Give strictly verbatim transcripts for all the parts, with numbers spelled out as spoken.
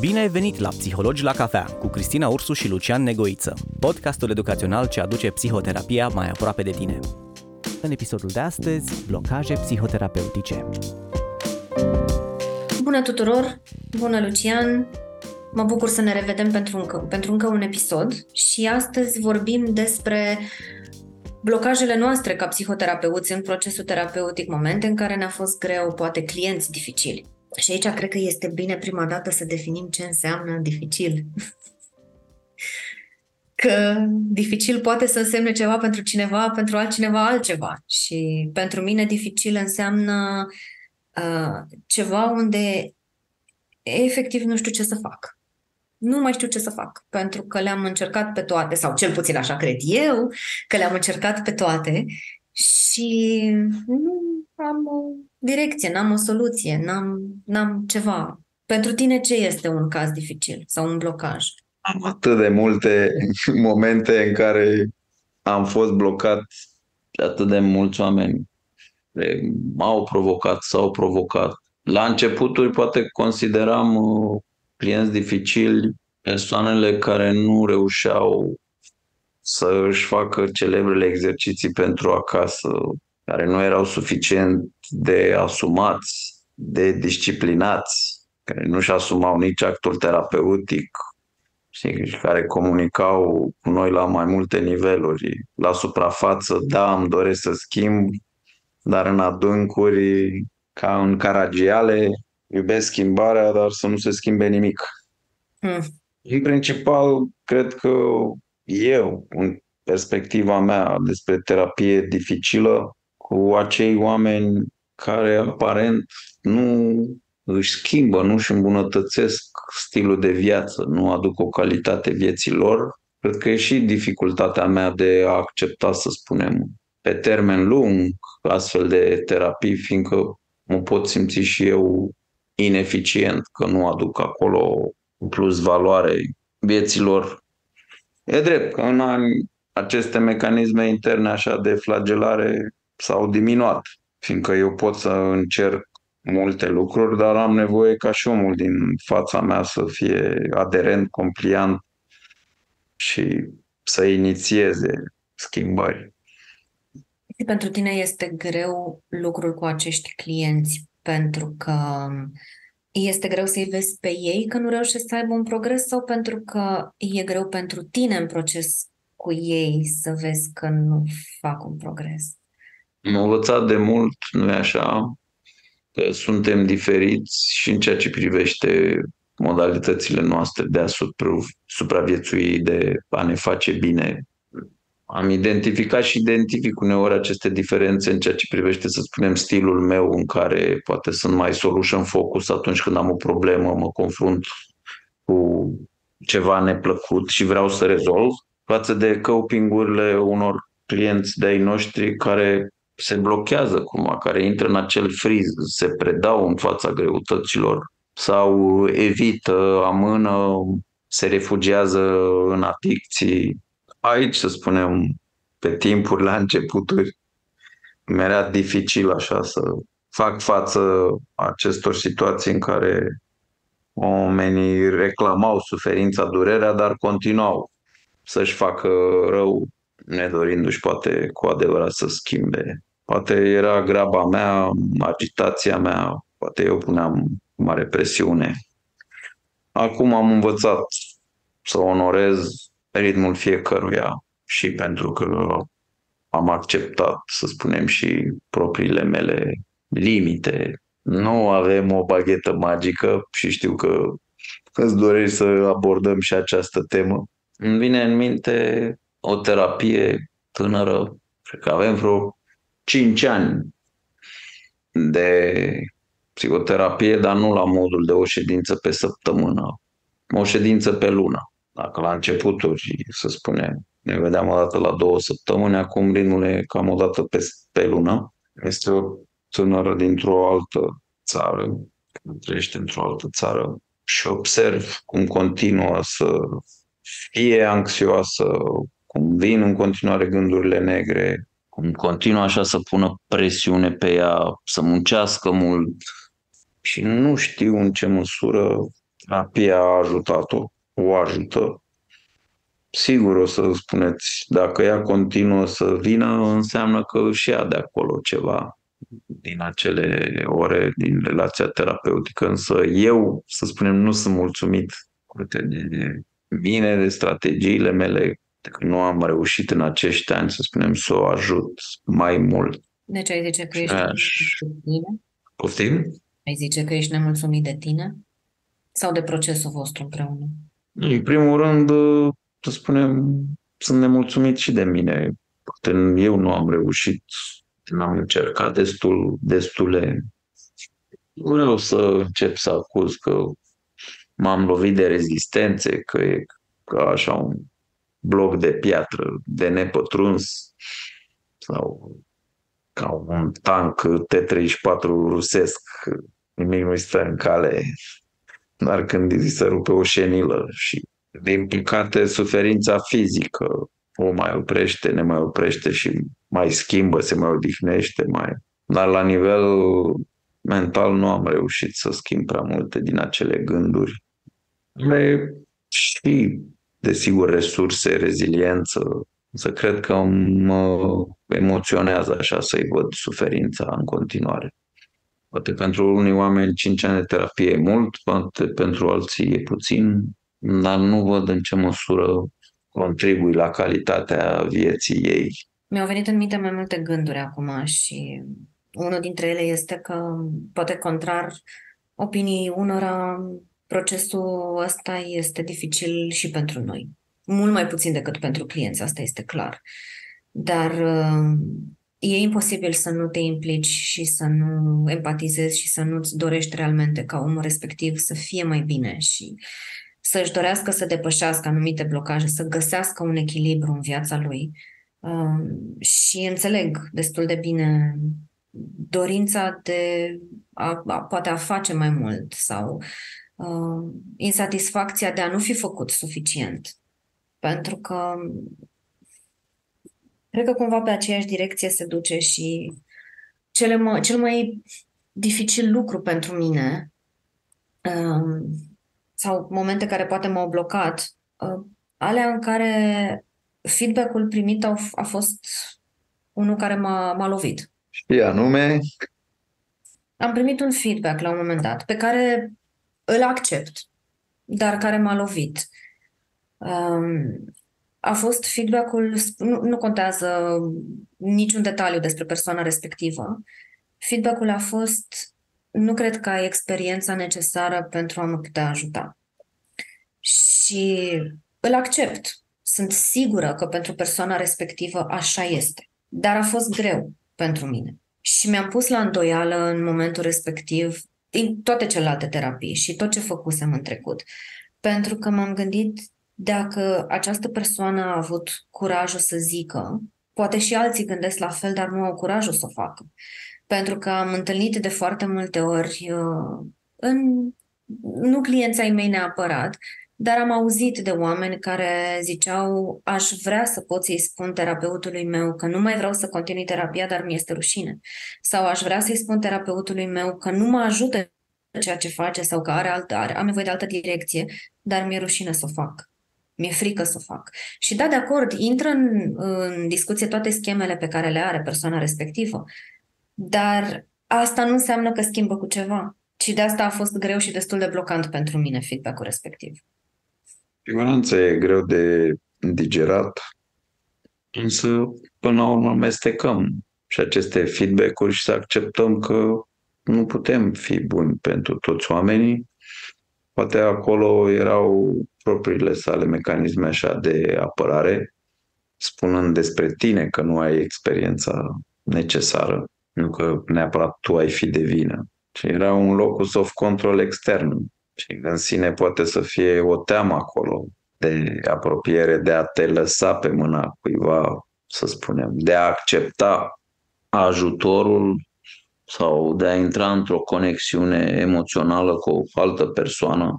Bine ai venit la Psihologi la cafea cu Cristina Ursu și Lucian Negoiță, podcastul educațional ce aduce psihoterapia mai aproape de tine. În episodul de astăzi, blocaje psihoterapeutice. Bună tuturor! Bună, Lucian! Mă bucur să ne revedem pentru încă, pentru încă un episod și astăzi vorbim despre blocajele noastre ca psihoterapeuți în procesul terapeutic, momente în care ne-a fost greu, poate clienți dificili. Și aici cred că este bine prima dată să definim ce înseamnă dificil. Că dificil poate să însemne ceva pentru cineva, pentru altcineva altceva. Și pentru mine dificil înseamnă uh, ceva unde efectiv nu știu ce să fac. Nu mai știu ce să fac, pentru că le-am încercat pe toate, sau cel puțin așa cred eu, că le-am încercat pe toate și nu am o direcție, n-am o soluție, n-am, n-am ceva. Pentru tine ce este un caz dificil sau un blocaj? Am atât de multe momente în care am fost blocat, atât de mulți oameni m-au provocat, s-au provocat. La începuturi poate consideram clienți dificili persoanele care nu reușeau să își facă celebrele exerciții pentru acasă, care nu erau suficient de asumați, de disciplinați, care nu-și asumau nici actul terapeutic și care comunicau cu noi la mai multe niveluri. La suprafață, da, îmi doresc să schimb, dar în adâncuri, ca în Caragiale, iubesc schimbarea, dar să nu se schimbe nimic. Mm. În principal, cred că eu, în perspectiva mea despre terapie dificilă, cu acei oameni care aparent nu își schimbă, nu își îmbunătățesc stilul de viață, nu aduc o calitate vieții lor, cred că e și dificultatea mea de a accepta, să spunem, pe termen lung astfel de terapii, fiindcă mă pot simți și eu ineficient, că nu aduc acolo plus valoare vieților. E drept că în ani aceste mecanisme interne așa de flagelare s-au diminuat, fiindcă eu pot să încerc multe lucruri, dar am nevoie ca și omul din fața mea să fie aderent, compliant și să inițieze schimbări. Pentru tine este greu lucrul cu acești clienți, pentru că este greu să-i vezi pe ei că nu reușesc să aibă un progres sau pentru că e greu pentru tine în proces cu ei să vezi că nu fac un progres? M-am învățat de mult, nu-i așa, că suntem diferiți și în ceea ce privește modalitățile noastre de a supraviețui, de a ne face bine. Am identificat și identific uneori aceste diferențe în ceea ce privește, să spunem, stilul meu în care poate sunt mai solution focus atunci când am o problemă, mă confrunt cu ceva neplăcut și vreau să rezolv, față de coping-urile unor clienți de-ai noștri care se blochează cumva, care intră în acel freeze, se predau în fața greutăților sau evită, amână, se refugiază în adicții. Aici, să spunem, pe timpuri, la începuturi, mi-era dificil așa să fac față acestor situații în care oamenii reclamau suferința, durerea, dar continuau să-și facă rău, nedorindu-și poate cu adevărat să schimbe. Poate era graba mea, agitația mea, poate eu puneam mare presiune. Acum am învățat să onorez ritmul fiecăruia și pentru că am acceptat, să spunem, și propriile mele limite. Nu avem o baghetă magică și știu că îți dorești să abordăm și această temă. Îmi vine în minte o terapie tânără, cred că avem vreo cinci ani de psihoterapie, dar nu la modul de o ședință pe săptămână, o ședință pe lună. Dacă la începuturi, să spunem, ne vedeam o dată la două săptămâni, acum ritmul e cam o dată pe, pe lună. Este o tânără dintr-o altă țară, trăiește într-o altă țară și observ cum continuă să fie anxioasă, cum vin în continuare gândurile negre, cum continuă așa să pună presiune pe ea, să muncească mult și nu știu în ce măsură terapia a ajutat-o, o ajută. Sigur o să spuneți, dacă ea continuă să vină, înseamnă că își ia de acolo ceva din acele ore din relația terapeutică, însă eu, să spunem, nu sunt mulțumit de mine, de strategiile mele, că nu am reușit în acești ani, să spunem, să o ajut mai mult. Deci ai zice că ești nemulțumit de tine? Poftim? Ai zice că ești nemulțumit de tine? Sau de procesul vostru împreună? În primul rând, să spunem, sunt nemulțumit și de mine. Poate eu nu am reușit, n-am încercat destul, destule. Vreau să încep să acuz că m-am lovit de rezistențe, că e ca așa un bloc de piatră, de nepătruns, sau ca un tank T treizeci și patru rusesc, nimic nu-i stă în cale, dar când îi se rupe o șenilă și, din păcate, suferința fizică o mai oprește, ne mai oprește și mai schimbă, se mai odihnește, mai... dar la nivel mental nu am reușit să schimb prea multe din acele gânduri. Le... și desigur, resurse, reziliență. Să cred că mă emoționează așa să-i văd suferința în continuare. Poate pentru unii oameni cinci ani de terapie e mult, poate pentru alții e puțin, dar nu văd în ce măsură contribui la calitatea vieții ei. Mi-au venit în minte mai multe gânduri acum și unul dintre ele este că, poate contrar opinii unora, procesul ăsta este dificil și pentru noi. Mult mai puțin decât pentru clienți, asta este clar. Dar e imposibil să nu te implici și să nu empatizezi și să nu-ți dorești realmente ca omul respectiv să fie mai bine și să-și dorească să depășească anumite blocaje, să găsească un echilibru în viața lui. Și înțeleg destul de bine dorința de a, a, poate a face mai mult sau Uh, insatisfacția de a nu fi făcut suficient. Pentru că cred că cumva pe aceeași direcție se duce și cele mă, cel mai dificil lucru pentru mine uh, sau momente care poate m-au blocat, uh, alea în care feedback-ul primit a, a fost unul care m-a, m-a lovit. Și anume? Am primit un feedback la un moment dat pe care îl accept, dar care m-a lovit. A fost feedback-ul, nu, nu contează niciun detaliu despre persoana respectivă. Feedback-ul a fost, nu cred că ai experiența necesară pentru a mă putea ajuta. Și îl accept. Sunt sigură că pentru persoana respectivă așa este. Dar a fost greu pentru mine. Și mi-am pus la îndoială în momentul respectiv din toate celelalte terapii și tot ce făcusem în trecut. Pentru că m-am gândit, dacă această persoană a avut curajul să zică, poate și alții gândesc la fel, dar nu au curajul să o facă. Pentru că am întâlnit de foarte multe ori, în, nu clienții mei neapărat, dar am auzit de oameni care ziceau, aș vrea să pot să-i spun terapeutului meu că nu mai vreau să continui terapia, dar mi-este rușine. Sau aș vrea să-i spun terapeutului meu că nu mă ajută ceea ce face sau că are altă, are, am nevoie de altă direcție, dar mi-e rușine să o fac. Mi-e frică să o fac. Și da, de acord, intră în, în discuție toate schemele pe care le are persoana respectivă, dar asta nu înseamnă că schimbă cu ceva. Și de asta a fost greu și destul de blocant pentru mine feedback-ul respectiv. Siguranță e greu de digerat, însă până la urmă amestecăm și aceste feedback-uri și să acceptăm că nu putem fi buni pentru toți oamenii. Poate acolo erau propriile sale mecanisme așa de apărare, spunând despre tine că nu ai experiența necesară, nu că neapărat tu ai fi de vină. Și era un locus of control extern. Și în sine poate să fie o teamă acolo de apropiere, de a te lăsa pe mâna cuiva, să spunem, de a accepta ajutorul sau de a intra într-o conexiune emoțională cu o altă persoană,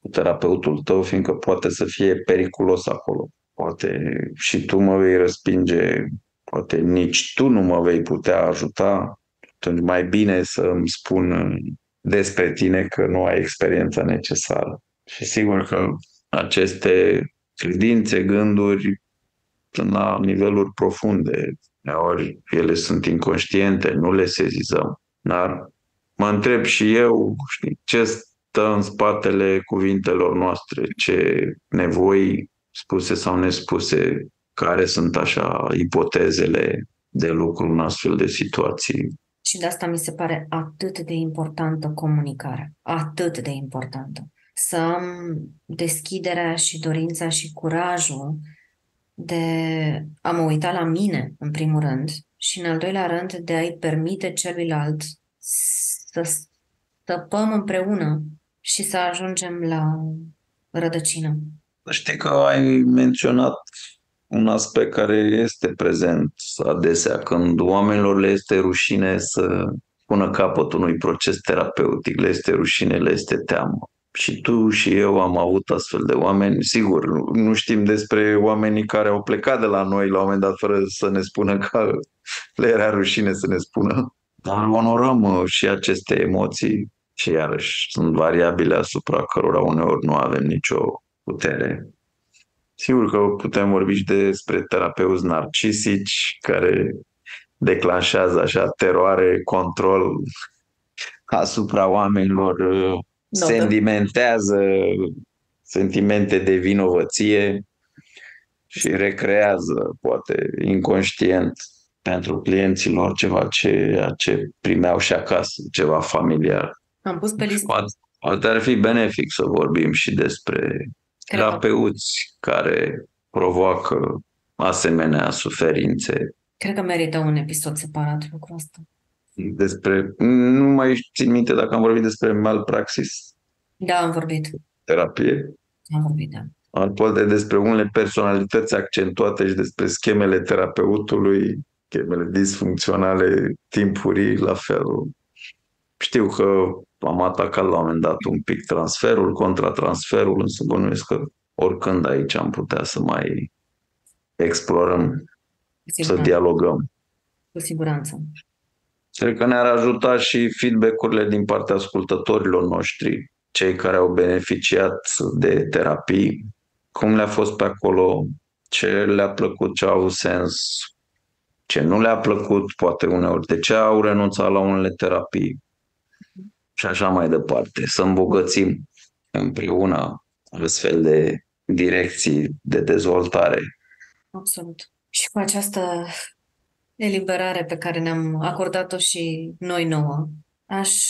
cu terapeutul tău, fiindcă poate să fie periculos acolo. O poate și tu mă vei respinge, poate nici tu nu mă vei putea ajuta, atunci mai bine să îmi spun despre tine că nu ai experiența necesară. Și sigur că aceste credințe, gânduri sunt la niveluri profunde, ori ele sunt inconștiente, nu le sezizăm. Dar mă întreb și eu, știi, ce stă în spatele cuvintelor noastre, ce nevoi spuse sau nespuse, care sunt așa ipotezele de lucru în astfel de situații. Și de asta mi se pare atât de importantă comunicarea, atât de importantă. Să am deschiderea și dorința și curajul de a mă uita la mine, în primul rând, și în al doilea rând de a-i permite celuilalt să stăpăm împreună și să ajungem la rădăcină. Știi că ai menționat un aspect care este prezent adesea, când oamenilor le este rușine să pună capăt unui proces terapeutic, le este rușine, le este teamă. Și tu și eu am avut astfel de oameni, sigur, nu știm despre oamenii care au plecat de la noi la un moment dat fără să ne spună că le era rușine să ne spună, dar onorăm și aceste emoții și iarăși sunt variabile asupra cărora uneori nu avem nicio putere. Sigur că putem vorbi și despre terapeuți narcisici care declanșează așa teroare, control asupra oamenilor, no, sentimentează sentimente de vinovăție și recrează, poate inconștient, pentru clienții lor ceva ce, ce primeau și acasă, ceva familiar. Am pus pe listă. Poate ar fi benefic să vorbim și despre terapeuți care provoacă asemenea suferințe. Cred că merită un episod separat lucrul ăsta. Despre, nu mai țin minte dacă am vorbit despre malpraxis. Da, am vorbit. Terapie. Am vorbit, da. Ar poate despre unele personalități accentuate și despre schemele terapeutului, schemele disfuncționale, timpurii, la fel. Știu că am atacat la un moment dat un pic transferul, contratransferul, însă bănuiesc că oricând aici am putea să mai explorăm, să dialogăm. Cu siguranță. Cred că ne-ar ajuta și feedback-urile din partea ascultătorilor noștri, cei care au beneficiat de terapii, cum le-a fost pe acolo, ce le-a plăcut, ce au sens, ce nu le-a plăcut, poate uneori, de ce au renunțat la unele terapii și așa mai departe. Să îmbogățim împreună astfel de direcții de dezvoltare. Absolut. Și cu această eliberare pe care ne-am acordat-o și noi nouă, aș,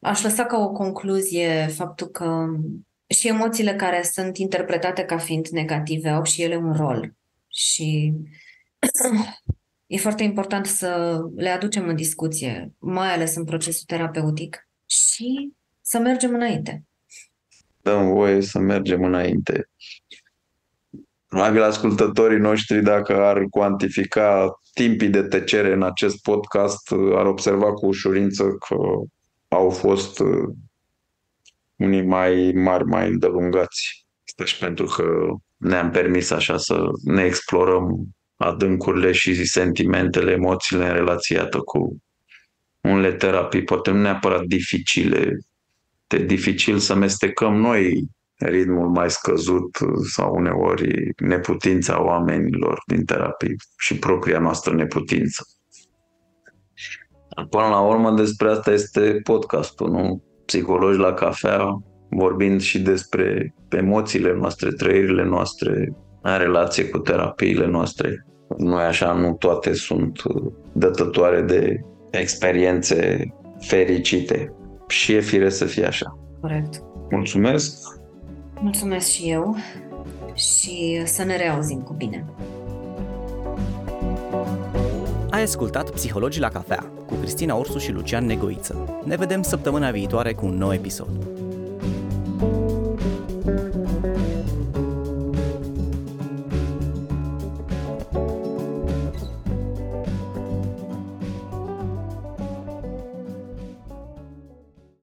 aș lăsa ca o concluzie faptul că și emoțiile care sunt interpretate ca fiind negative au și ele un rol. Și e foarte important să le aducem în discuție, mai ales în procesul terapeutic, și să mergem înainte. Dăm voie să mergem înainte. Probabil ascultătorii noștri, dacă ar cuantifica timpii de tăcere în acest podcast, ar observa cu ușurință că au fost unii mai mari, mai îndelungați. Asta și pentru că ne-am permis așa să ne explorăm adâncurile și sentimentele, emoțiile în relație cu unele terapii, poate nu neapărat dificile. E dificil să amestecăm noi ritmul mai scăzut sau uneori neputința oamenilor din terapie și propria noastră neputință. Până la urmă, despre asta este podcastul, nu? Psihologi la cafea, vorbind și despre emoțiile noastre, trăirile noastre, în relație cu terapiile noastre. Noi așa, nu toate sunt dătătoare de experiențe fericite și e firesc să fie așa. Corect. Mulțumesc! Mulțumesc și eu și să ne reauzim cu bine. Ai ascultat Psihologii la cafea cu Cristina Ursu și Lucian Negoiță. Ne vedem săptămâna viitoare cu un nou episod.